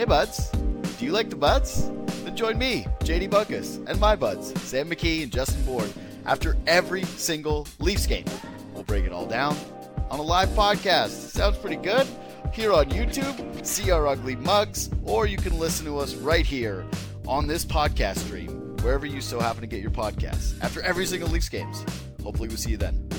Hey buds, do you like the buds? Then join me, JD Bunkis, and my buds, Sam McKee and Justin Bourne, after every single Leafs game. We'll break it all down on a live podcast. Sounds pretty good? Here on YouTube, see our ugly mugs, or you can listen to us right here on this podcast stream, wherever you so happen to get your podcasts, after every single Leafs games. Hopefully we'll see you then.